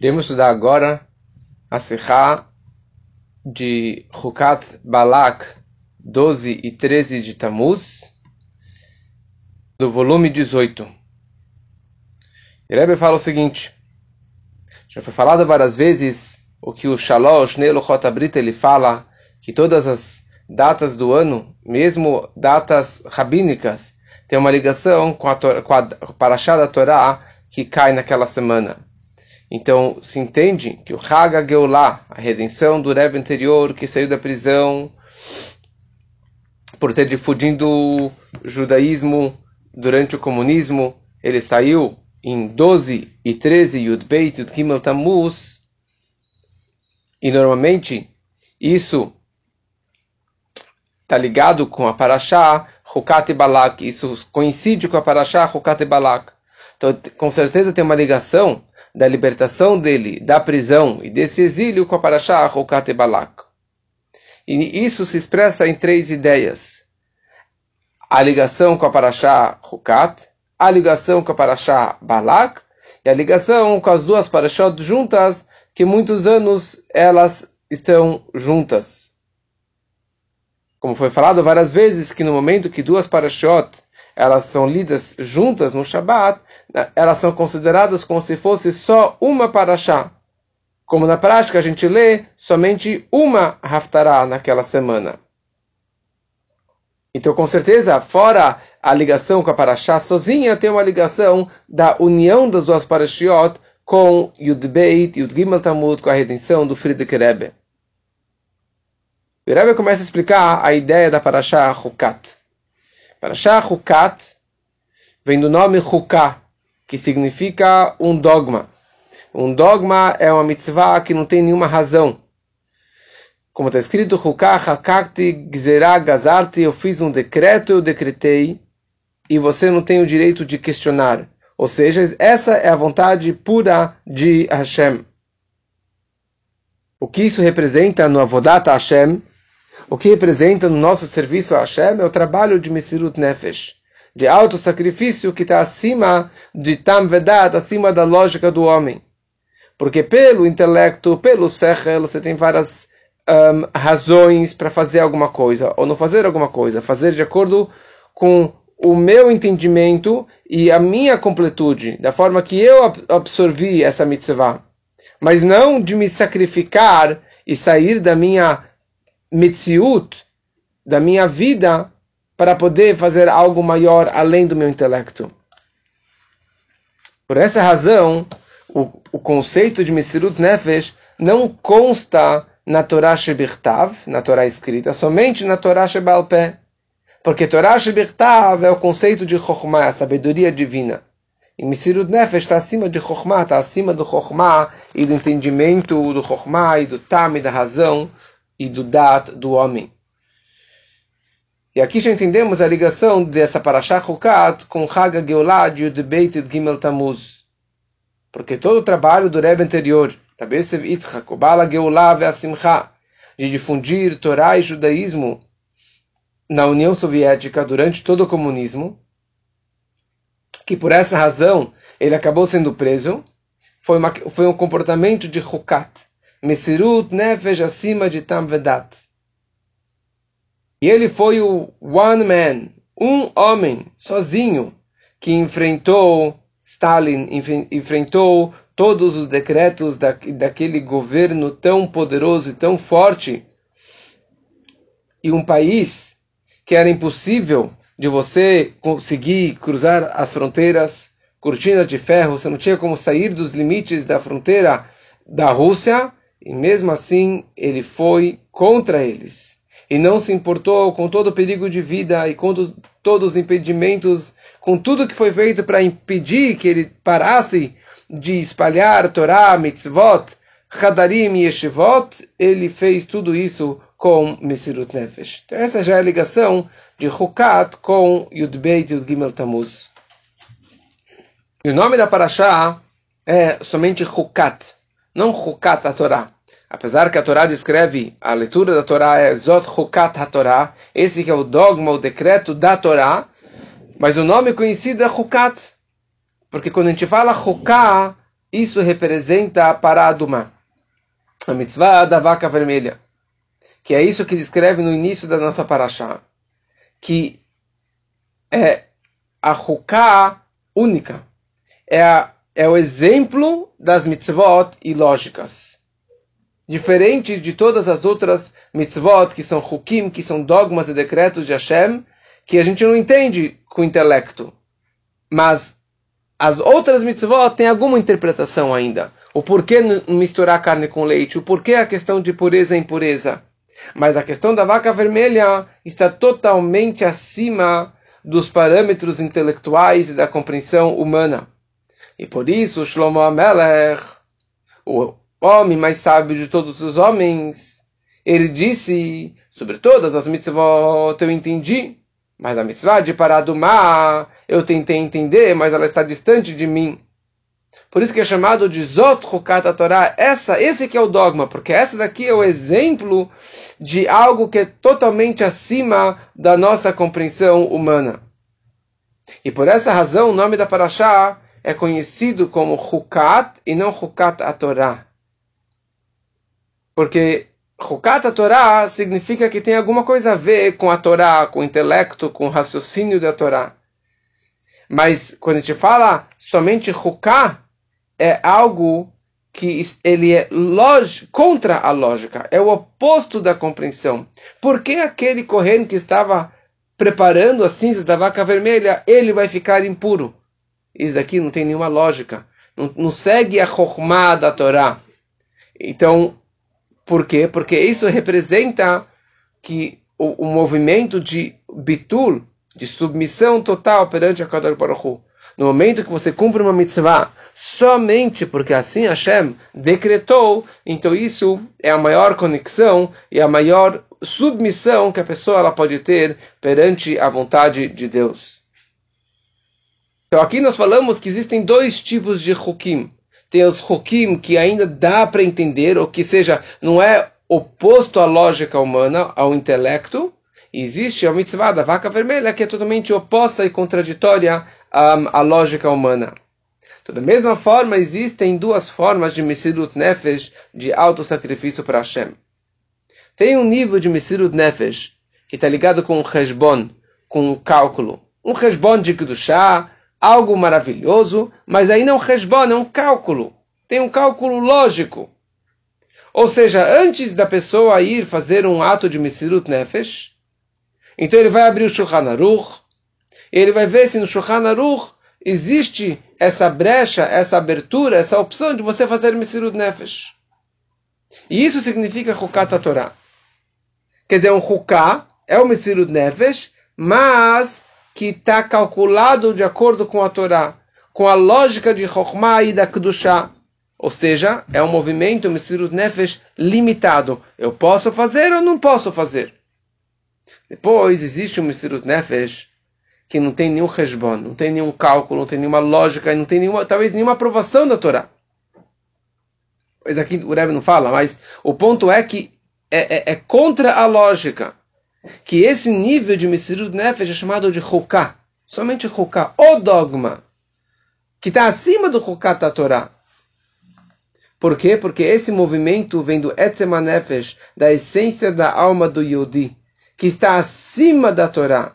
Iremos estudar agora a Sihá de Chukat Balak 12 e 13 de Tamuz, do volume 18. E Rebbe fala o seguinte: já foi falado várias vezes o que o Shalosh Nei Luchot HaBrit ele fala, que todas as datas do ano, mesmo datas rabínicas, tem uma ligação com a Parashá da Torá que cai naquela semana. Então, se entende que o Chag HaGeulah, a redenção do Rebbe anterior, que saiu da prisão por ter difundido o judaísmo durante o comunismo, ele saiu em 12 e 13 Yud Beit Yud Gimel Tamuz, e normalmente isso está ligado com a Parashá Chukat Balak, isso coincide com a Parashá Chukat Balak. Então, com certeza tem uma ligação da libertação dele, da prisão e desse exílio com a Parashá Chukat Balak. E isso se expressa em três ideias: a ligação com a Parashá Chukat, a ligação com a Parashá Balak e a ligação com as duas Parashot juntas, que muitos anos elas estão juntas. Como foi falado várias vezes, que no momento que duas Parashot elas são lidas juntas no Shabbat, elas são consideradas como se fosse só uma Parashá. Como na prática a gente lê somente uma Haftará naquela semana. Então, com certeza, fora a ligação com a Parashá sozinha, tem uma ligação da união das duas Parashiot com Yud Beit e Yud Gimel Tamuz, com a redenção do Friedrich Rebbe. O Rebbe começa a explicar a ideia da Parashá Chukat. Parashá Chukat vem do nome Chuká, que significa um dogma. Um dogma é uma mitzvah que não tem nenhuma razão. Como está escrito, Chuká hakakti gzerá gazarti, eu fiz um decreto, eu decretei, e você não tem o direito de questionar. Ou seja, essa é a vontade pura de Hashem. O que isso representa no Avodat Hashem, o que representa no nosso serviço a Hashem, é o trabalho de Mesirut Nefesh, de auto-sacrifício que está acima de Tam Vedat, acima da lógica do homem. Porque pelo intelecto, pelo Sechel, você tem várias razões para fazer alguma coisa, ou não fazer alguma coisa, fazer de acordo com o meu entendimento e a minha completude, da forma que eu absorvi essa mitzvah. Mas não de me sacrificar e sair da minha metziut, da minha vida, para poder fazer algo maior além do meu intelecto. Por essa razão, o conceito de Mesirut Nefesh não consta na Torá Shebirtav, na Torá escrita, somente na Torá Shebal Pé. Porque Torá Shebirtav é o conceito de Chokhmah, a sabedoria divina. E Mesirut Nefesh está acima de Chokhmah, está acima do Chokhmah e do entendimento do Chokhmah e do Tam e da razão e do Dat do homem. E aqui já entendemos a ligação dessa Parashá Chukat com Chag HaGeulah de Yud Beit Yud Gimel Tamuz. Porque todo o trabalho do Rebbe anterior, Rabbeinu Yitzchak, o Baal HaGeulah ve'Asimcha, de difundir Torá e judaísmo na União Soviética durante todo o comunismo, que por essa razão ele acabou sendo preso, foi um comportamento de Chukat, Mesirut Nefesh acima de Tam Vedat. E ele foi o one man, um homem, sozinho, que enfrentou Stalin, enfrentou todos os decretos daquele governo tão poderoso e tão forte, e um país que era impossível de você conseguir cruzar as fronteiras, cortina de ferro, você não tinha como sair dos limites da fronteira da Rússia, e mesmo assim ele foi contra eles. E não se importou com todo o perigo de vida e com todos os impedimentos, com tudo que foi feito para impedir que ele parasse de espalhar Torá, mitzvot, hadarim e yeshivot, ele fez tudo isso com Mesirut Nefesh. Então essa já é a ligação de Chukat com Yud Beit Yud Gimel Tamuz. E o nome da Parashá é somente Chukat, não Chukat a Torá. Apesar que a Torá descreve, a leitura da Torá é Zot Chukat HaTorá, esse que é o dogma, o decreto da Torá, mas o nome conhecido é Chukat, porque quando a gente fala Chukat, Isso representa a Paraduma, a mitzvah da vaca vermelha, que é isso que descreve no início da nossa paraxá, que é a Ruká única, é o exemplo das mitzvot ilógicas, diferente de todas as outras mitzvot, que são hukim, que são dogmas e decretos de Hashem, que a gente não entende com o intelecto. Mas as outras mitzvot têm alguma interpretação ainda. O porquê misturar carne com leite, o porquê a questão de pureza e impureza. Mas a questão da vaca vermelha está totalmente acima dos parâmetros intelectuais e da compreensão humana. E por isso, Shlomo HaMelech, o homem mais sábio de todos os homens, ele disse, sobre todas as mitzvot eu entendi, mas a mitzvah de Paradumá eu tentei entender, mas ela está distante de mim. Por isso que é chamado de Zot Chukat HaTorah, esse que é o dogma, porque essa daqui é o exemplo de algo que é totalmente acima da nossa compreensão humana. E por essa razão o nome da Parashá é conhecido como Chukat e não Chukat HaTorah. Porque Chukat HaTorah significa que tem alguma coisa a ver com a Torá, com o intelecto, com o raciocínio da Torá. Mas quando a gente fala somente Chukat, é algo que ele é contra a lógica, é o oposto da compreensão. Por que aquele Kohen que estava preparando as cinzas da vaca vermelha, ele vai ficar impuro? Isso aqui não tem nenhuma lógica, não segue a Chokhmah da Torá. Então, por quê? Porque isso representa que o movimento de bitul, de submissão total perante a Kadosh Baruch Hu. No momento que você cumpre uma mitzvah, somente porque assim Hashem decretou, então isso é a maior conexão e a maior submissão que a pessoa ela pode ter perante a vontade de Deus. Então aqui nós falamos que existem dois tipos de hukim. Tem os hukim que ainda dá para entender, ou que seja, não é oposto à lógica humana, ao intelecto. Existe a mitzvah da vaca vermelha, que é totalmente oposta e contraditória à lógica humana. Então, da mesma forma, existem duas formas de Mesirut Nefesh, de autossacrifício para Hashem. Tem um nível de Mesirut Nefesh, que está ligado com o Heshbon, com o cálculo. Um Heshbon de Kedushá, algo maravilhoso, mas aí não resbona, é um cálculo. Tem um cálculo lógico. Ou seja, antes da pessoa ir fazer um ato de Mesirut Nefesh, então ele vai abrir o Shulchan Aruch, ele vai ver se no Shulchan Aruch existe essa brecha, essa abertura, essa opção de você fazer Mesirut Nefesh. E isso significa Chukat HaTorah. Quer dizer, um Chukat é o Mesirut Nefesh, mas que está calculado de acordo com a Torá, com a lógica de Chokhmah e da Kedushá. Ou seja, é um movimento Mesirut Nefesh limitado. Eu posso fazer ou não posso fazer. Depois existe um Mesirut Nefesh que não tem nenhum resbon, não tem nenhum cálculo, não tem nenhuma lógica, não tem talvez nenhuma aprovação da Torá. Pois aqui o Rebbe não fala, mas o ponto é que é contra a lógica. Que esse nível de Mesirut Nefesh é chamado de Chukat, somente Chukat, o dogma, que está acima do Chukat da Torá. Por quê? Porque esse movimento vem do Etzem HaNefesh, da essência da alma do Yehudi, que está acima da Torá.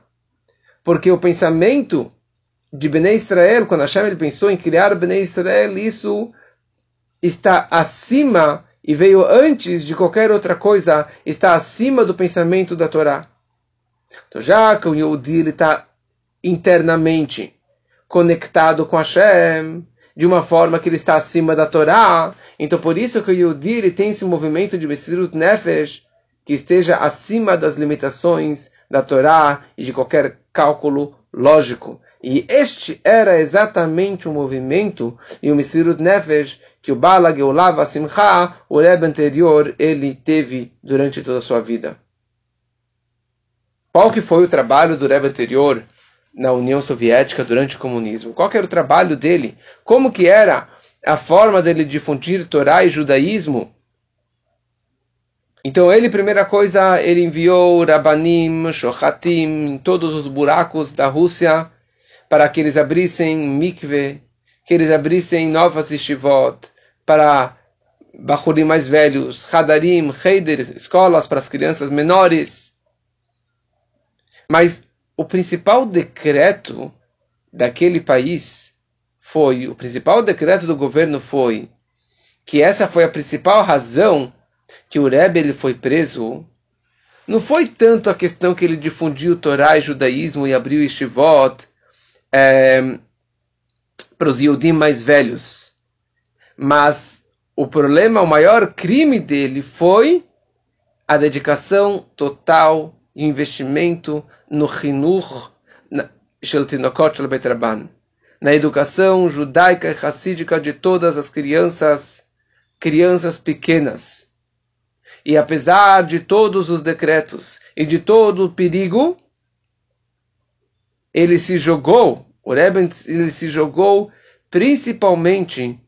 Porque o pensamento de Bnei Israel, quando Hashem ele pensou em criar Bnei Israel, isso está acima e veio antes de qualquer outra coisa, está acima do pensamento da Torá. Então, já que o Yehudi está internamente conectado com Hashem, de uma forma que ele está acima da Torá, então por isso que o Yehudi tem esse movimento de Mesirut Nefesh, que esteja acima das limitações da Torá e de qualquer cálculo lógico. E este era exatamente o movimento e o Mesirut Nefesh que o Baal HaGeulah VaSimcha, o Rebbe anterior, ele teve durante toda a sua vida. Qual que foi o trabalho do Rebbe anterior na União Soviética durante o comunismo? Qual que era o trabalho dele? Como que era a forma dele difundir Torá e judaísmo? Então ele, primeira coisa, ele enviou Rabanim, Shochatim, em todos os buracos da Rússia, para que eles abrissem mikve, que eles abrissem novas yeshivot para bachurim mais velhos, hadarim, heider, escolas para as crianças menores. Mas o principal decreto daquele país foi, o principal decreto do governo foi, que essa foi a principal razão que o Rebbe ele foi preso. Não foi tanto a questão que ele difundiu Torá e judaísmo e abriu yeshivot para os Yehudim mais velhos. Mas o problema, o maior crime dele foi a dedicação total e investimento no Chinuch Shel Tinokot Shel Beit Rabban, na educação judaica e hassídica de todas as crianças pequenas. E apesar de todos os decretos e de todo o perigo, ele se jogou, o Rebbe ele se jogou principalmente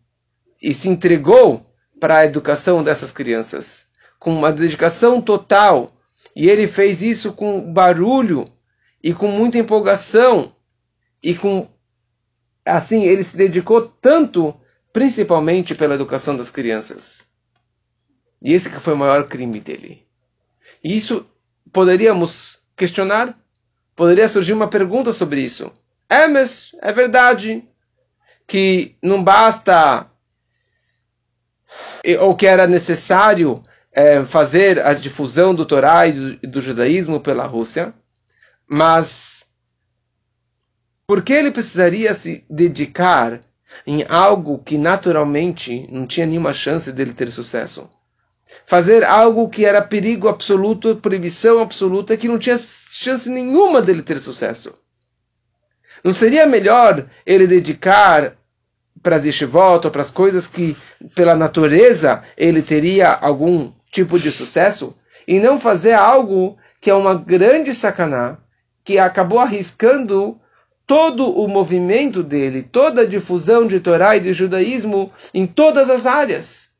e se entregou para a educação dessas crianças, com uma dedicação total. E ele fez isso com barulho e com muita empolgação. E com assim, ele se dedicou tanto, principalmente pela educação das crianças. E esse que foi o maior crime dele. E isso poderíamos questionar, poderia surgir uma pergunta sobre isso. É, mas é verdade que não basta, ou que era necessário fazer a difusão do Torá e do judaísmo pela Rússia, mas por que ele precisaria se dedicar em algo que naturalmente não tinha nenhuma chance dele ter sucesso? Fazer algo que era perigo absoluto, proibição absoluta, que não tinha chance nenhuma dele ter sucesso. Não seria melhor ele dedicar para as yeshivot, ou para as coisas que, pela natureza, ele teria algum tipo de sucesso? E não fazer algo que é uma grande sacaná, que acabou arriscando todo o movimento dele, toda a difusão de Torá e de judaísmo em todas as áreas.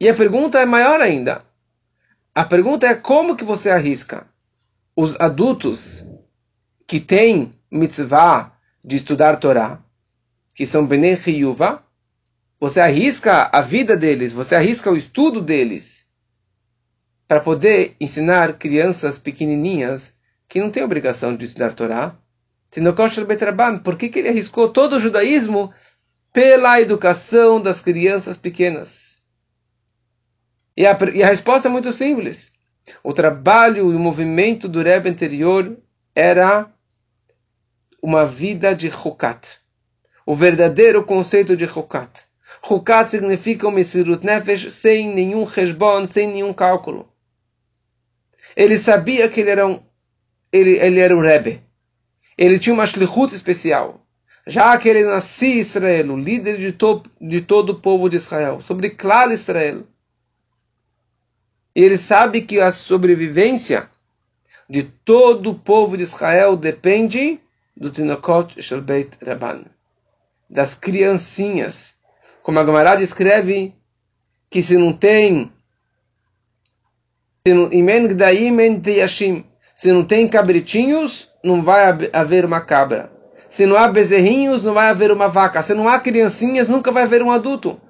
E a pergunta é maior ainda. A pergunta é como que você arrisca os adultos que têm mitzvah de estudar Torá, que são Bnei Chiyuva, você arrisca a vida deles, você arrisca o estudo deles para poder ensinar crianças pequenininhas que não têm obrigação de estudar Torá. Tinokot Shel Beit Rabban, por que ele arriscou todo o judaísmo pela educação das crianças pequenas? E a resposta é muito simples. O trabalho e o movimento do Rebbe anterior era uma vida de Chukat. O verdadeiro conceito de Chukat. Chukat significa uma Mesirut Nefesh sem nenhum resbon, sem nenhum cálculo. Ele sabia que ele era um Rebbe. Ele tinha uma shlichut especial. Já que ele nascia em Israel, o líder de todo o povo de Israel, sobre Klal Israel. E ele sabe que a sobrevivência de todo o povo de Israel depende do Tinokot Shel Beit Rabban, das criancinhas. Como a Gemara escreve que se não tem cabritinhos, não vai haver uma cabra. Se não há bezerrinhos, não vai haver uma vaca. Se não há criancinhas, nunca vai haver um adulto.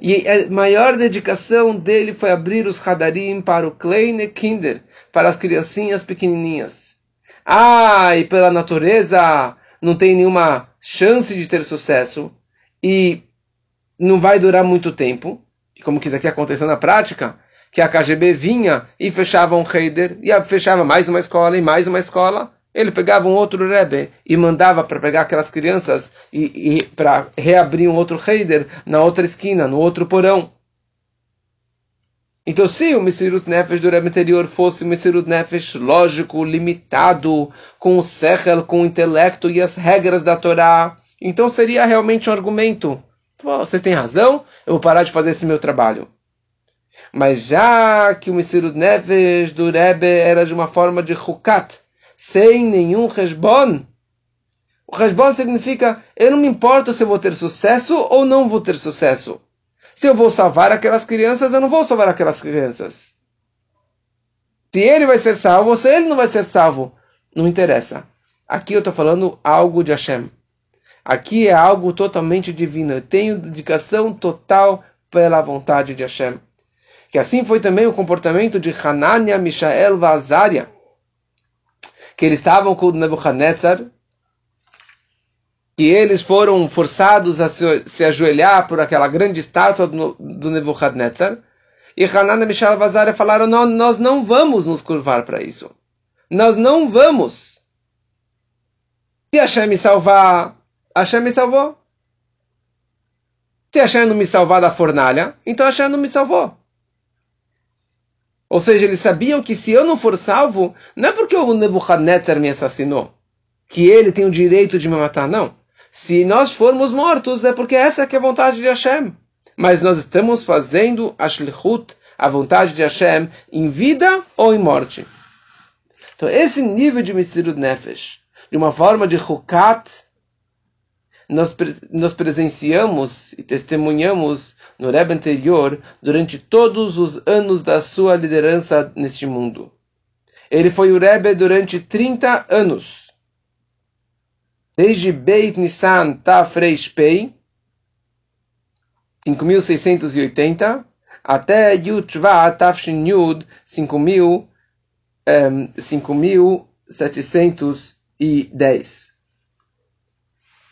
E a maior dedicação dele foi abrir os hadarim para o kleine kinder, para as criancinhas pequenininhas. E pela natureza não tem nenhuma chance de ter sucesso e não vai durar muito tempo. Como que isso aqui aconteceu na prática, que a KGB vinha e fechava um heider, e fechava mais uma escola e mais uma escola. Ele pegava um outro Rebbe e mandava para pegar aquelas crianças e para reabrir um outro heider na outra esquina, no outro porão. Então, se o Mesirut Nefesh do Rebbe anterior fosse um Mesirut Nefesh lógico, limitado, com o sechel, com o intelecto e as regras da Torá, então seria realmente um argumento. Você tem razão, eu vou parar de fazer esse meu trabalho. Mas já que o Mesirut Nefesh do Rebbe era de uma forma de Chukat, sem nenhum resbon. O resbon significa, eu não me importo se eu vou ter sucesso ou não vou ter sucesso. Se eu vou salvar aquelas crianças, eu não vou salvar aquelas crianças. Se ele vai ser salvo ou se ele não vai ser salvo, não interessa. Aqui eu estou falando algo de Hashem. Aqui é algo totalmente divino. Eu tenho dedicação total pela vontade de Hashem. Que assim foi também o comportamento de Hanania, Mishael e Azaria, que eles estavam com Nebuchadnezzar, que eles foram forçados a se ajoelhar por aquela grande estátua do Nebuchadnezzar. E Hanania, Mishael e Azaria falaram: não, nós não vamos nos curvar para isso. Nós não vamos. Se Hashem me salvar, Hashem me salvou. Se Hashem não me salvar da fornalha, então Hashem não me salvou. Ou seja, eles sabiam que se eu não for salvo, não é porque o Nebuchadnezzar me assassinou, que ele tem o direito de me matar, não. Se nós formos mortos, é porque essa que é a vontade de Hashem. Mas nós estamos fazendo a shlichut, a vontade de Hashem, em vida ou em morte. Então esse nível de Messirut Nefesh, de uma forma de Chukat, nós presenciamos e testemunhamos no Rebbe anterior durante todos os anos da sua liderança neste mundo. Ele foi o Rebbe durante 30 anos. Desde Beit Nissan Tav Reish Pei, 5.680, até Yud Shvat Tafshin Yud, 5.710.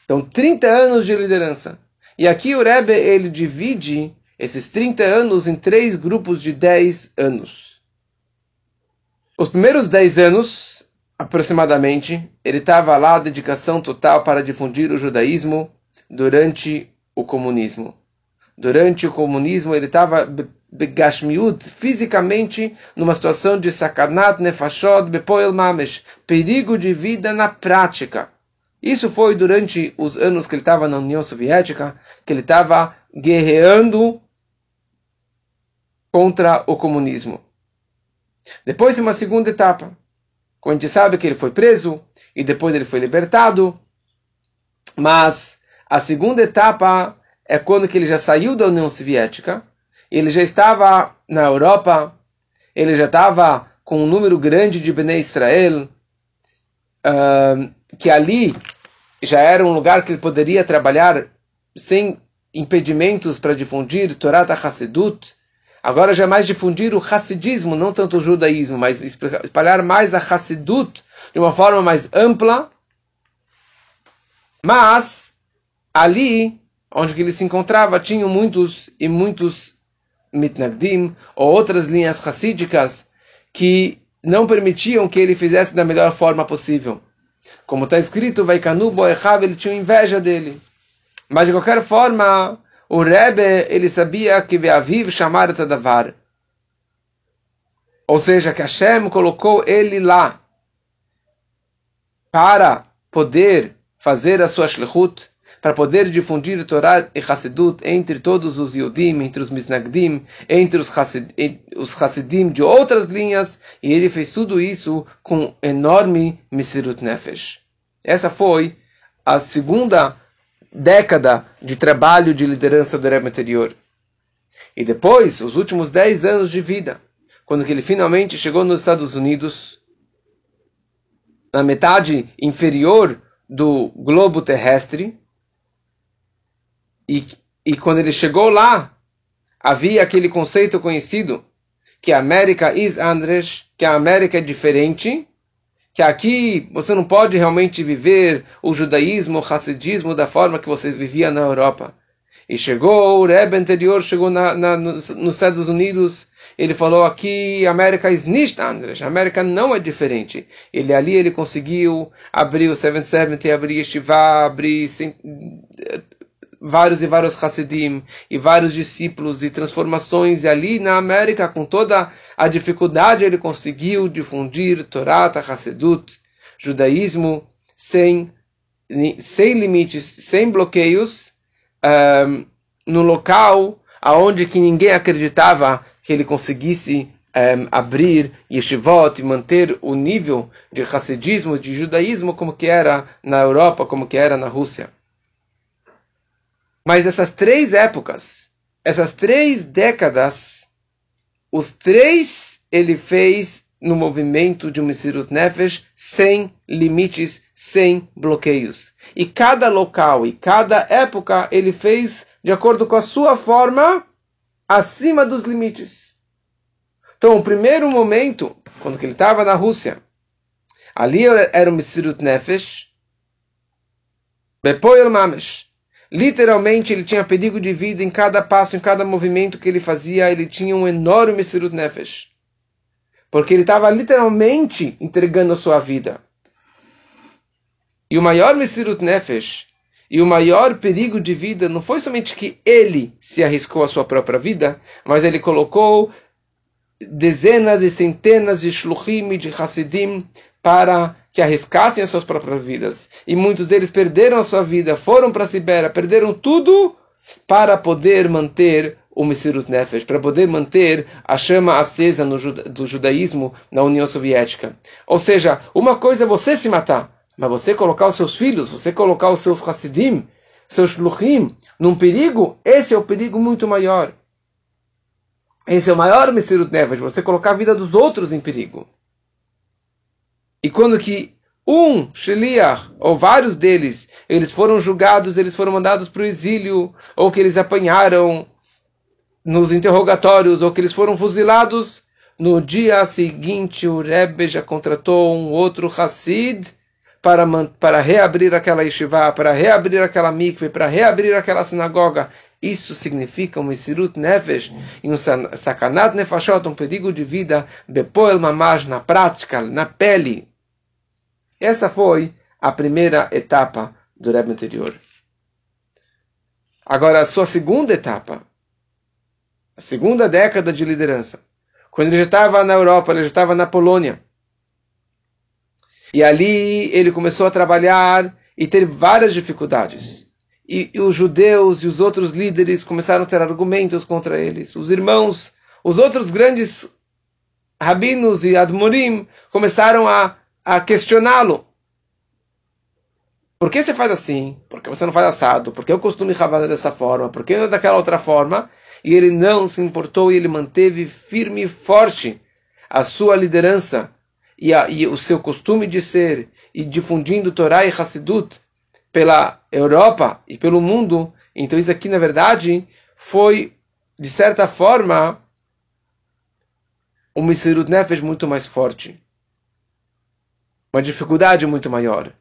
Então, 30 anos de liderança. E aqui o Rebbe, ele divide esses 30 anos em 3 grupos de 10 anos. Os primeiros 10 anos, aproximadamente, ele estava lá, dedicação total para difundir o judaísmo durante o comunismo. Durante o comunismo, ele estava begashmiut, fisicamente, numa situação de sakanat nefashot bepoel mamesh, perigo de vida na prática. Isso foi durante os anos que ele estava na União Soviética, que ele estava guerreando contra o comunismo. Depois, uma segunda etapa, quando a gente sabe que ele foi preso e depois ele foi libertado, mas a segunda etapa é quando que ele já saiu da União Soviética, ele já estava na Europa, ele já estava com um número grande de Bnei Israel, que ali já era um lugar que ele poderia trabalhar sem impedimentos para difundir Torá da Hassidut. Agora já é mais difundir o Hassidismo, não tanto o judaísmo, mas espalhar mais a Hassidut de uma forma mais ampla. Mas ali, onde ele se encontrava, tinham muitos e muitos mitnagdim, ou outras linhas hassídicas, que não permitiam que ele fizesse da melhor forma possível. Como está escrito, Vaikanu Boechav, ele tinha inveja dele. Mas de qualquer forma, o Rebbe, ele sabia que Beaviv chamara Tadavar. Ou seja, que Hashem colocou ele lá para poder fazer a sua shlichut, para poder difundir Torá e Hassidut entre todos os Yodim, entre os Misnagdim, entre os Hassidim de outras linhas, e ele fez tudo isso com enorme Messirut Nefesh. Essa foi a segunda década de trabalho de liderança do Rebbe anterior. E depois, os últimos 10 anos de vida, quando ele finalmente chegou nos Estados Unidos, na metade inferior do globo terrestre, e quando ele chegou lá, havia aquele conceito conhecido, que a América is Andres, que a América é diferente, que aqui você não pode realmente viver o judaísmo, o hassidismo da forma que você vivia na Europa. E chegou, o Rebbe anterior chegou nos Estados Unidos, ele falou aqui, a América is nicht Andres, a América não é diferente. Ali ele conseguiu abrir o 770, abrir Yeshiva, abrir vários e vários Hassidim, e vários discípulos, e transformações, e ali na América, com toda a dificuldade, ele conseguiu difundir Torá, Hassidut, judaísmo, sem limites, sem bloqueios, no local onde que ninguém acreditava que ele conseguisse abrir yeshivot e manter o nível de Hassidismo, de judaísmo, como que era na Europa, como que era na Rússia. Mas essas 3 épocas, essas 3 décadas, os 3 ele fez no movimento de um Messirut Nefesh sem limites, sem bloqueios. E cada local e cada época ele fez de acordo com a sua forma, acima dos limites. Então, o primeiro momento, quando ele estava na Rússia, ali era um Messirut Nefesh, Bepoel Mamesh. Literalmente ele tinha perigo de vida em cada passo, em cada movimento que ele fazia, ele tinha um enorme Messirut Nefesh. Porque ele estava literalmente entregando a sua vida. E o maior Messirut Nefesh, e o maior perigo de vida, não foi somente que ele se arriscou a sua própria vida, mas ele colocou dezenas e centenas de shluchim e de hassidim para que arriscassem as suas próprias vidas. E muitos deles perderam a sua vida, foram para a Sibéria, perderam tudo para poder manter o Messirut Nefesh, para poder manter a chama acesa do judaísmo na União Soviética. Ou seja, uma coisa é você se matar, mas você colocar os seus filhos, você colocar os seus hassidim, seus shluchim, num perigo, esse é o perigo muito maior. Esse é o maior Messirut Nefesh, você colocar a vida dos outros em perigo. E quando que um shliach, ou vários deles, eles foram julgados, eles foram mandados para o exílio, ou que eles apanharam nos interrogatórios, ou que eles foram fuzilados, no dia seguinte o Rebbe já contratou um outro Hassid para reabrir aquela yeshiva, para reabrir aquela mikve, para reabrir aquela sinagoga. Isso significa um Messirut Nefesh, e um sacanat nefashot, um perigo de vida, bepoel mamash, na prática, na pele. Essa foi a primeira etapa do Rebbe anterior. Agora, a sua segunda etapa, a segunda década de liderança, quando ele já estava na Europa, ele já estava na Polônia, e ali ele começou a trabalhar e teve várias dificuldades. E os judeus e os outros líderes começaram a ter argumentos contra eles. Os irmãos, os outros grandes rabinos e admorim começaram a questioná-lo. Por que você faz assim? Por que você não faz assado? Por que eu costumo Havana dessa forma? Por que não daquela outra forma? E ele não se importou e ele manteve firme e forte a sua liderança e o seu costume de ser, e difundindo Torá e Hassidut pela Europa e pelo mundo. Então isso aqui, na verdade, foi, de certa forma, um Messirut Nefesh muito mais forte. Uma dificuldade muito maior.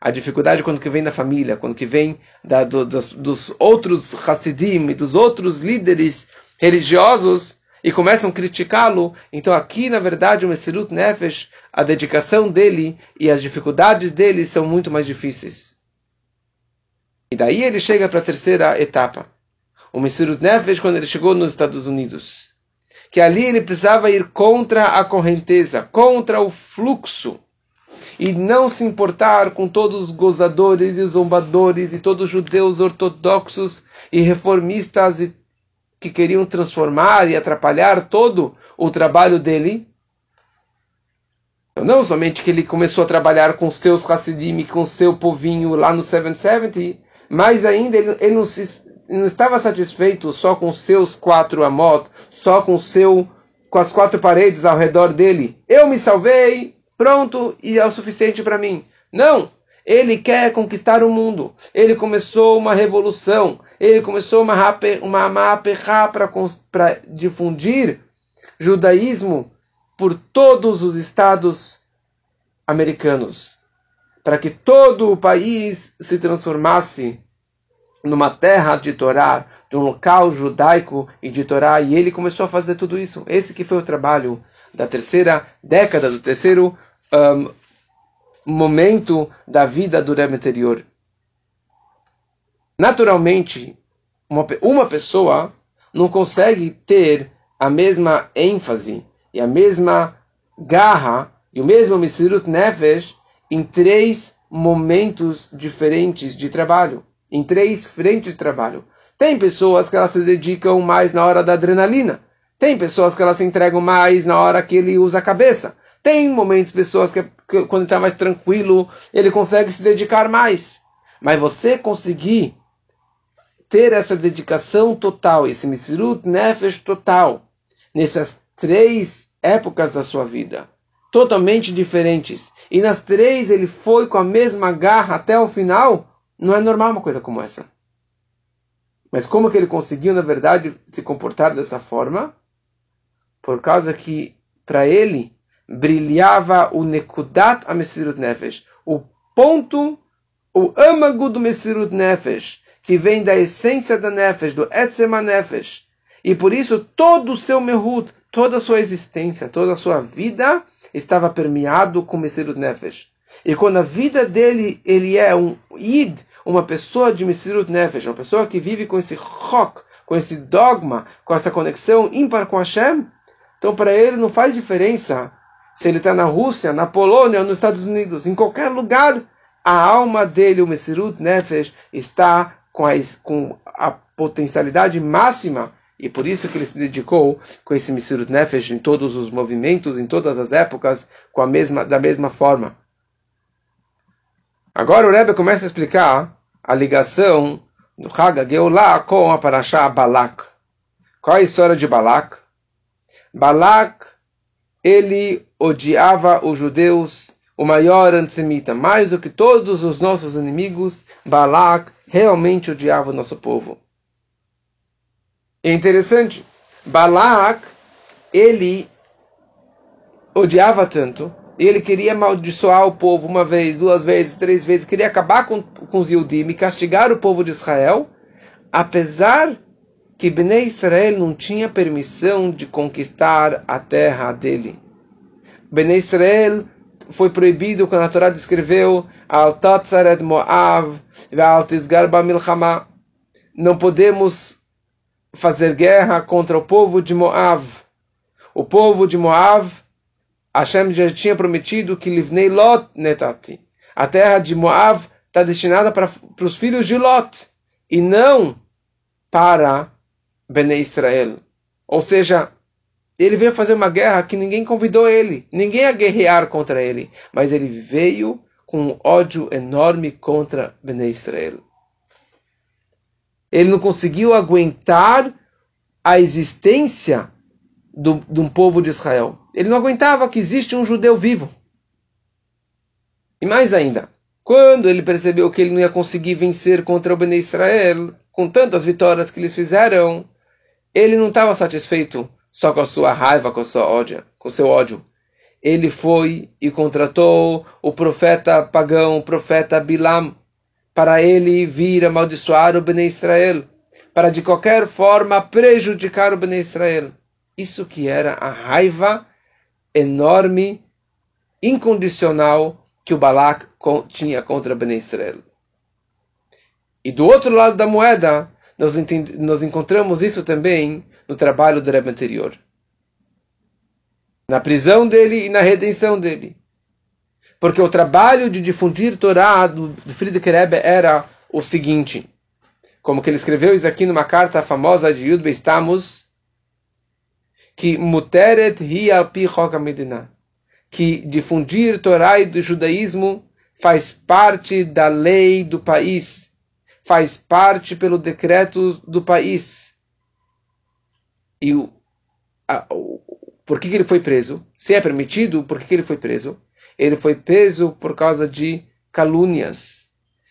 A dificuldade quando que vem da família, quando que vem dos outros Hassidim, dos outros líderes religiosos, e começam a criticá-lo. Então aqui, na verdade, o Messirut Nefesh, a dedicação dele e as dificuldades dele são muito mais difíceis. E daí ele chega para a terceira etapa. O Messirut Nefesh, quando ele chegou nos Estados Unidos, que ali ele precisava ir contra a correnteza, contra o fluxo, e não se importar com todos os gozadores e os zombadores e todos os judeus ortodoxos e reformistas que queriam transformar e atrapalhar todo o trabalho dele. Então, não somente que ele começou a trabalhar com seus Hassidim, com seu povinho lá no 770, mas ainda ele não estava satisfeito só com seus 4 amot, só com as 4 paredes ao redor dele. Eu me salvei, pronto, e é o suficiente para mim. Não! Ele quer conquistar o mundo. Ele começou uma revolução. Ele começou uma ma'aperá para difundir judaísmo por todos os estados americanos, para que todo o país se transformasse numa terra de Torá, de um local judaico e de Torá, e ele começou a fazer tudo isso. Esse que foi o trabalho da terceira década, do terceiro momento da vida do Rebbe anterior. Naturalmente, uma pessoa não consegue ter a mesma ênfase e a mesma garra e o mesmo Messirut Nefesh em 3 momentos diferentes de trabalho, em 3 frentes de trabalho. Tem pessoas que elas se dedicam mais na hora da adrenalina, tem pessoas que elas se entregam mais na hora que ele usa a cabeça, tem momentos, pessoas que quando está mais tranquilo, ele consegue se dedicar mais. Mas você conseguir ter essa dedicação total, esse Messirut Nefesh total, nessas 3 épocas da sua vida, totalmente diferentes, e nas três ele foi com a mesma garra até o final, não é normal uma coisa como essa. Mas como que ele conseguiu, na verdade, se comportar dessa forma? Por causa que, para ele, brilhava o Nekudat HaMesirut Nefesh, o ponto, o âmago do Mesirut Nefesh, que vem da essência da Nefesh, do Etzem HaNefesh. E por isso, todo o seu Mehut, toda a sua existência, toda a sua vida, estava permeado com Mesirut Nefesh. E quando a vida dele, ele é um Yid, uma pessoa de Mesirut Nefesh, uma pessoa que vive com esse chok, com esse dogma, com essa conexão ímpar com Hashem, então para ele não faz diferença se ele está na Rússia, na Polônia ou nos Estados Unidos. Em qualquer lugar, a alma dele, o Mesirut Nefesh, está com a potencialidade máxima. E por isso que ele se dedicou com esse Mesirut Nefesh em todos os movimentos, em todas as épocas, da mesma forma. Agora o Rebbe começa a explicar a ligação do Chag HaGeulah com a Parashá Balak. Qual é a história de Balak? Balak, ele odiava os judeus, o maior antissemita, mais do que todos os nossos inimigos. Balak realmente odiava o nosso povo. É interessante, Balak, ele odiava tanto, ele queria amaldiçoar o povo uma vez, duas vezes, três vezes, queria acabar com os Yudim e castigar o povo de Israel, apesar que Bnei Israel não tinha permissão de conquistar a terra dele. Bnei Israel foi proibido quando a Torá descreveu Al Tatzaret Moav Ve'al Tisgar Bamilchama. Não podemos fazer guerra contra o povo de Moav. O povo de Moav, Hashem já tinha prometido que Livnei Lot Netati, a terra de Moav está destinada para os filhos de Lot, e não para Bnei Israel. Ou seja, ele veio fazer uma guerra que ninguém convidou ele, ninguém a guerrear contra ele, mas ele veio com um ódio enorme contra Bnei Israel. Ele não conseguiu aguentar a existência de um povo de Israel. Ele não aguentava que existe um judeu vivo. E mais ainda, quando ele percebeu que ele não ia conseguir vencer contra o Bnei Israel, com tantas vitórias que eles fizeram, ele não estava satisfeito só com a sua raiva, com o seu ódio. Ele foi e contratou o profeta pagão, o profeta Bilam, para ele vir amaldiçoar o Bnei Israel, para de qualquer forma prejudicar o Bnei Israel. Isso que era a raiva enorme, incondicional, que o Balak tinha contra Bnei Israel. E do outro lado da moeda, nós encontramos isso também no trabalho do Rebbe anterior. Na prisão dele e na redenção dele. Porque o trabalho de difundir Torá do Friedrich Rebbe era o seguinte. Como que ele escreveu isso aqui numa carta famosa de Yud Beis Tammuz, que muteret hi al pi chok hamedina, que difundir Torá e do judaísmo faz parte da lei do país, faz parte pelo decreto do país. E por que ele foi preso? Se é permitido, por que ele foi preso? Ele foi preso por causa de calúnias,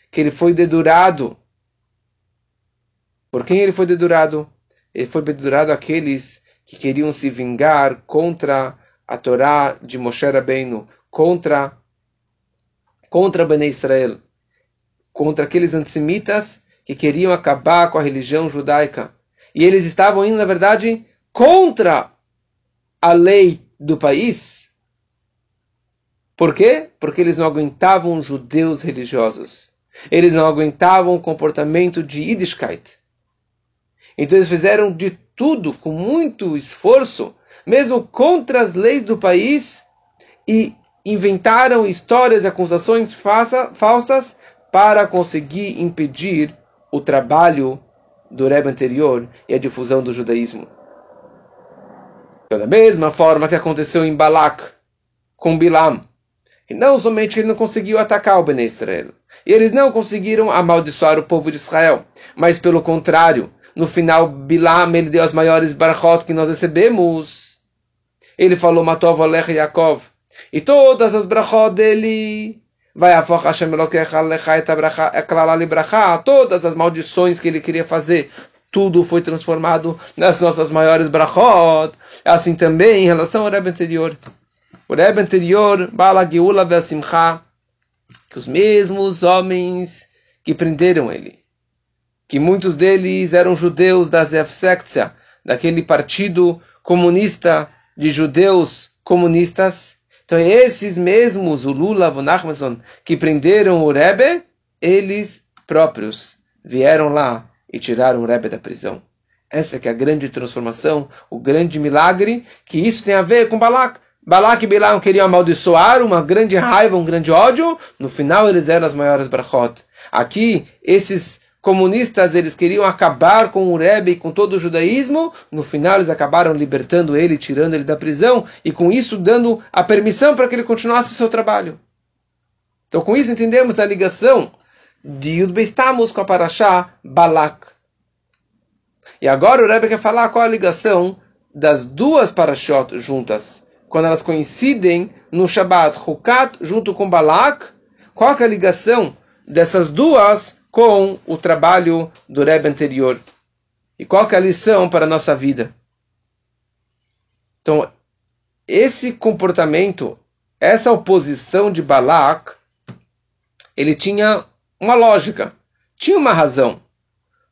que ele foi dedurado. Por quem ele foi dedurado? Ele foi dedurado aqueles que queriam se vingar contra a Torá de Moshe Rabbeinu, contra Bnei Israel, contra aqueles antissemitas que queriam acabar com a religião judaica. E eles estavam indo, na verdade, contra a lei do país. Por quê? Porque eles não aguentavam judeus religiosos. Eles não aguentavam o comportamento de Yiddishkeit. Então eles fizeram de tudo, com muito esforço, mesmo contra as leis do país, e inventaram histórias e acusações falsas para conseguir impedir o trabalho do Rebbe anterior e a difusão do judaísmo. Então, da mesma forma que aconteceu em Balak com Bilam, e não somente ele não conseguiu atacar o Bnei Israel, e eles não conseguiram amaldiçoar o povo de Israel, mas pelo contrário, no final, Bilam, ele deu as maiores barachot que nós recebemos. Ele falou, Matov Alech Yaakov. איתו תעשו ברכות dele. Vaiafoch Hashem Elokecha Alechai Eclará Librachá. Todas as maldições que ele queria fazer, tudo foi transformado nas nossas maiores brachot. Assim também em relação ao Rebbe anterior. O Rebbe anterior, Bala Geula Vesimcha, que os mesmos homens que prenderam ele, que muitos deles eram judeus da Zef Sektia, daquele partido comunista de judeus comunistas, então esses mesmos, o Lulav, o Nachmanson, que prenderam o Rebbe, eles próprios vieram lá e tiraram o Rebbe da prisão. Essa que é a grande transformação, o grande milagre, que isso tem a ver com Balak. Balak e Bilam queriam amaldiçoar, uma grande raiva, um grande ódio, no final eles eram as maiores brachot. Aqui, esses comunistas, eles queriam acabar com o Rebbe e com todo o judaísmo, no final eles acabaram libertando ele, tirando ele da prisão, e com isso dando a permissão para que ele continuasse seu trabalho. Então com isso entendemos a ligação de Yud Beis Tammuz com a Parashá Balak. E agora o Rebbe quer falar qual a ligação das duas Parashot juntas, quando elas coincidem no Shabbat Hukat junto com Balak, qual que é a ligação dessas duas com o trabalho do Rebbe anterior. E qual que é a lição para a nossa vida? Então, esse comportamento, essa oposição de Balak, ele tinha uma lógica, tinha uma razão,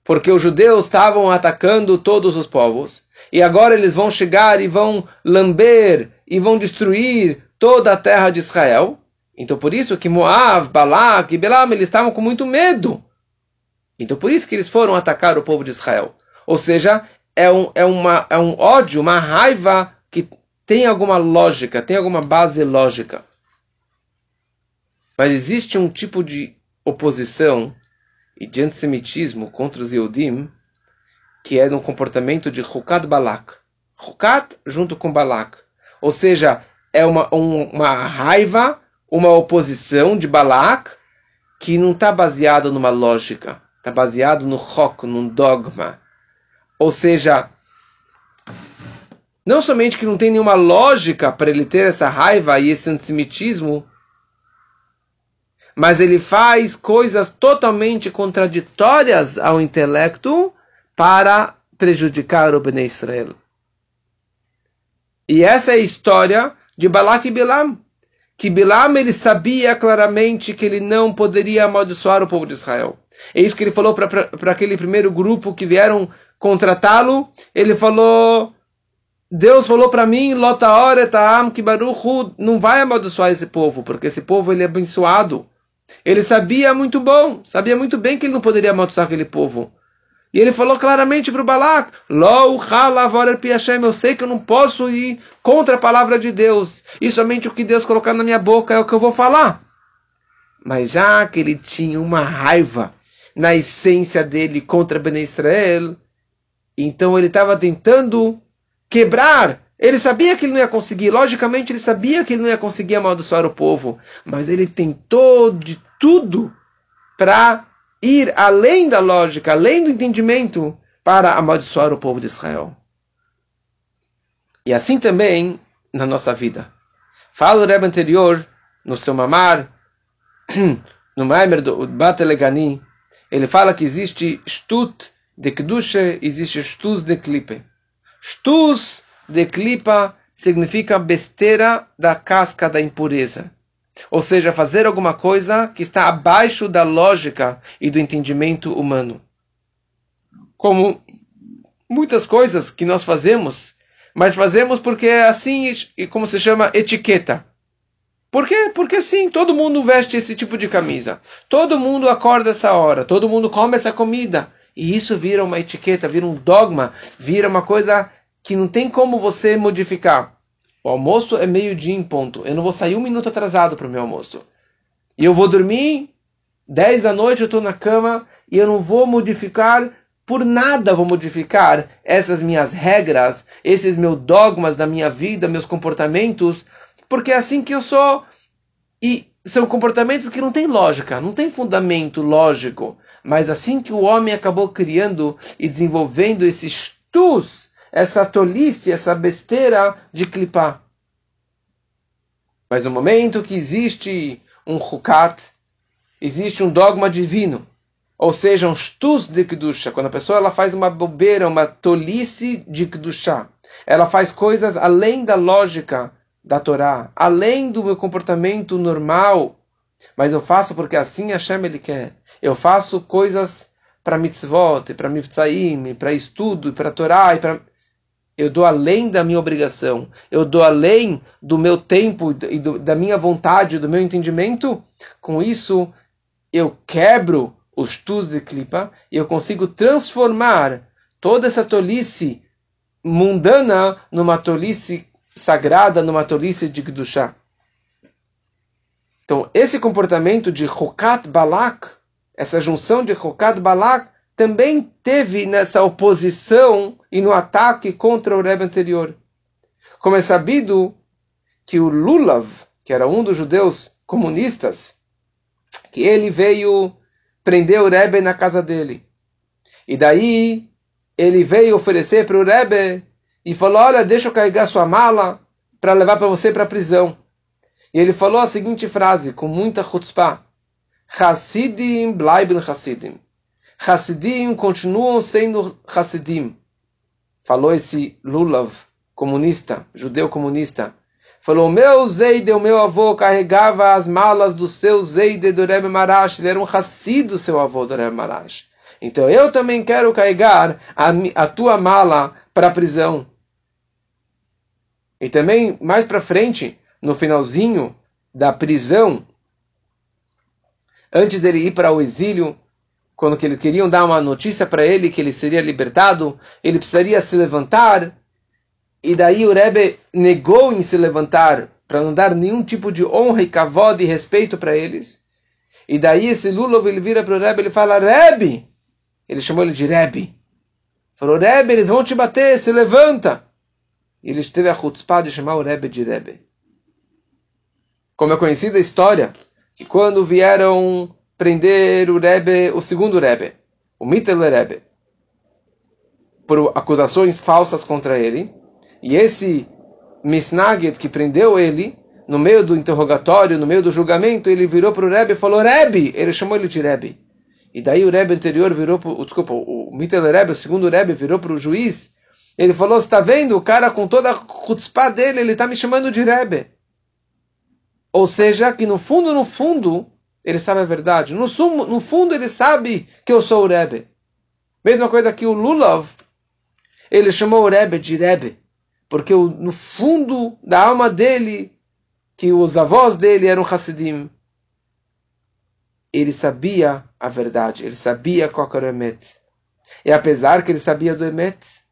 porque os judeus estavam atacando todos os povos, e agora eles vão chegar e vão lamber, e vão destruir toda a terra de Israel. Então, por isso que Moav, Balak e Bilam, eles estavam com muito medo. Então, por isso que eles foram atacar o povo de Israel. Ou seja, é um ódio, uma raiva que tem alguma lógica, tem alguma base lógica. Mas existe um tipo de oposição e de antissemitismo contra os Yehudim, que é no comportamento de Hukat Balak. Hukat junto com Balak. Ou seja, é uma raiva, uma oposição de Balak, que não está baseado numa lógica, está baseado no roco, num dogma. Ou seja, não somente que não tem nenhuma lógica para ele ter essa raiva e esse antissemitismo, mas ele faz coisas totalmente contraditórias ao intelecto para prejudicar o Bnei Israel. E essa é a história de Balak e Bilam, que Bilam ele sabia claramente que ele não poderia amaldiçoar o povo de Israel. É isso que ele falou para aquele primeiro grupo que vieram contratá-lo. Ele falou, Deus falou para mim, não vai amaldiçoar esse povo, porque esse povo ele é abençoado. Ele sabia muito bem que ele não poderia amaldiçoar aquele povo. E ele falou claramente para o Balak, eu sei que eu não posso ir contra a palavra de Deus. E somente o que Deus colocar na minha boca é o que eu vou falar. Mas já que ele tinha uma raiva na essência dele contra Bnei Israel, então ele estava tentando quebrar. Ele sabia que ele não ia conseguir. Logicamente ele sabia que ele não ia conseguir amaldiçoar o povo. Mas ele tentou de tudo para ir além da lógica, além do entendimento, para amaldiçoar o povo de Israel. E assim também na nossa vida. Fala o Rebbe anterior, no seu mamar, no Maimer do Batelegani, ele fala que existe Shtut de Kedusha, existe Shtut de Klipa. Shtut de Klipa significa besteira da casca da impureza. Ou seja, fazer alguma coisa que está abaixo da lógica e do entendimento humano. Como muitas coisas que nós fazemos, mas fazemos porque é assim, e como se chama, etiqueta. Por quê? Porque sim, todo mundo veste esse tipo de camisa. Todo mundo acorda essa hora, todo mundo come essa comida. E isso vira uma etiqueta, vira um dogma, vira uma coisa que não tem como você modificar. O almoço é 12:00 em ponto. Eu não vou sair um minuto atrasado para o meu almoço. E eu vou dormir 10 da noite, eu estou na cama e eu não vou modificar, por nada vou modificar essas minhas regras, esses meus dogmas da minha vida, meus comportamentos, porque é assim que eu sou. E são comportamentos que não têm lógica, não tem fundamento lógico. Mas assim que o homem acabou criando e desenvolvendo esses tus, essa tolice, essa besteira de clipar. Mas no momento que existe um hukat, existe um dogma divino, ou seja, um shtus de Kedushá. Quando a pessoa ela faz uma bobeira, uma tolice de Kedushá, ela faz coisas além da lógica da Torá, além do meu comportamento normal, mas eu faço porque assim Hashem ele quer. Eu faço coisas para mitzvot, para mifsaim, para estudo, para Torá, eu dou além da minha obrigação, eu dou além do meu tempo e da minha vontade, do meu entendimento. Com isso, eu quebro os shtus de klipa e eu consigo transformar toda essa tolice mundana numa tolice sagrada, numa tolice de Kedushá. Então, esse comportamento de Chokat Balak, essa junção de Chokat Balak, também teve nessa oposição e no ataque contra o Rebbe anterior. Como é sabido que o Lulav, que era um dos judeus comunistas, que ele veio prender o Rebbe na casa dele. E daí, ele veio oferecer para o Rebbe e falou, olha, deixa eu carregar sua mala para levar para você para a prisão. E ele falou a seguinte frase, com muita chutzpah: Hassidim bleiben Hassidim. Hassidim continuam sendo Hassidim. Falou esse Lulav, comunista, judeu comunista. Falou, meu Zeide, o meu avô, carregava as malas do seu Zeide, do Rebbe Marash. Ele era um Hassid do seu avô, do Rebbe Marash. Então eu também quero carregar a tua mala para a prisão. E também, mais para frente, no finalzinho da prisão, antes dele ir para o exílio, quando que eles queriam dar uma notícia para ele que ele seria libertado, ele precisaria se levantar, e daí o Rebbe negou em se levantar, para não dar nenhum tipo de honra e kavod e respeito para eles. E daí esse Lulav, ele vira para o Rebbe, ele fala, Rebbe! Ele chamou ele de Rebbe. Falou, Rebbe, eles vão te bater, se levanta! E ele teve a chutzpah de chamar o Rebbe de Rebbe. Como é conhecida a história, que quando vieram prender o Rebbe, o segundo Rebbe, o Mittler Rebbe, por acusações falsas contra ele, e esse Misnaged que prendeu ele, no meio do interrogatório, no meio do julgamento, ele virou para o Rebbe e falou, Rebbe! Ele chamou ele de Rebbe. E daí o Rebbe anterior virou para o... Desculpa, o Mittler Rebbe, o segundo Rebbe, virou para o juiz, ele falou, você está vendo? O cara com toda a chutzpah dele, ele está me chamando de Rebbe. Ou seja, que no fundo, ele sabe a verdade. No fundo, ele sabe que eu sou o Rebbe. Mesma coisa que o Lulav, ele chamou o Rebbe de Rebbe. Porque no fundo da alma dele, que os avós dele eram Hassidim, ele sabia a verdade. Ele sabia qual era o Emet. E apesar que ele sabia do Emet,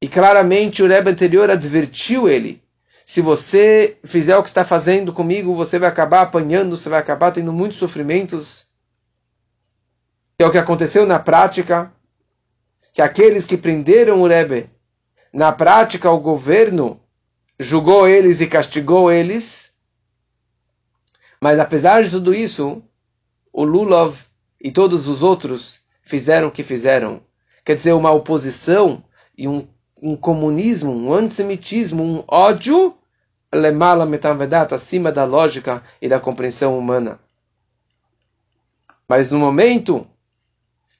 e claramente o Rebbe anterior advertiu ele, se você fizer o que está fazendo comigo, você vai acabar apanhando, você vai acabar tendo muitos sofrimentos. É o que aconteceu na prática, que aqueles que prenderam o Rebbe, na prática o governo julgou eles e castigou eles. Mas apesar de tudo isso, o Lulav e todos os outros fizeram o que fizeram. Quer dizer, uma oposição e um comunismo, um antissemitismo, um ódio lemala metavedata, acima da lógica e da compreensão humana. Mas no momento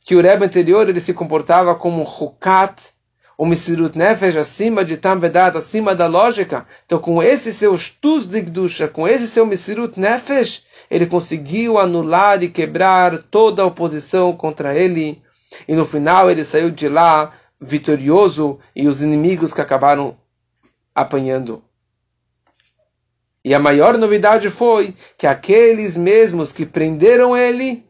que o Rebbe anterior ele se comportava como um hukat, um misirut nefesh, acima de tamvedata, acima da lógica, então com esse seu shtus de Kedushá, com esse seu misirut nefesh, ele conseguiu anular e quebrar toda a oposição contra ele, e no final ele saiu de lá vitorioso e os inimigos que acabaram apanhando. E a maior novidade foi que aqueles mesmos que prenderam ele,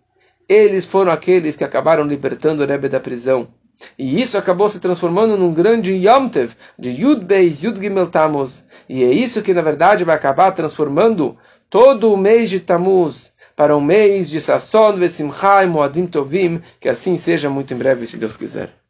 eles foram aqueles que acabaram libertando o Rebbe da prisão. E isso acabou se transformando num grande Yom Tov de Yud Beis Yud Gimel Tammuz. E é isso que na verdade vai acabar transformando todo o mês de Tammuz para um mês de Sasson, Vesimcha e Moadim Tovim, que assim seja muito em breve, se Deus quiser.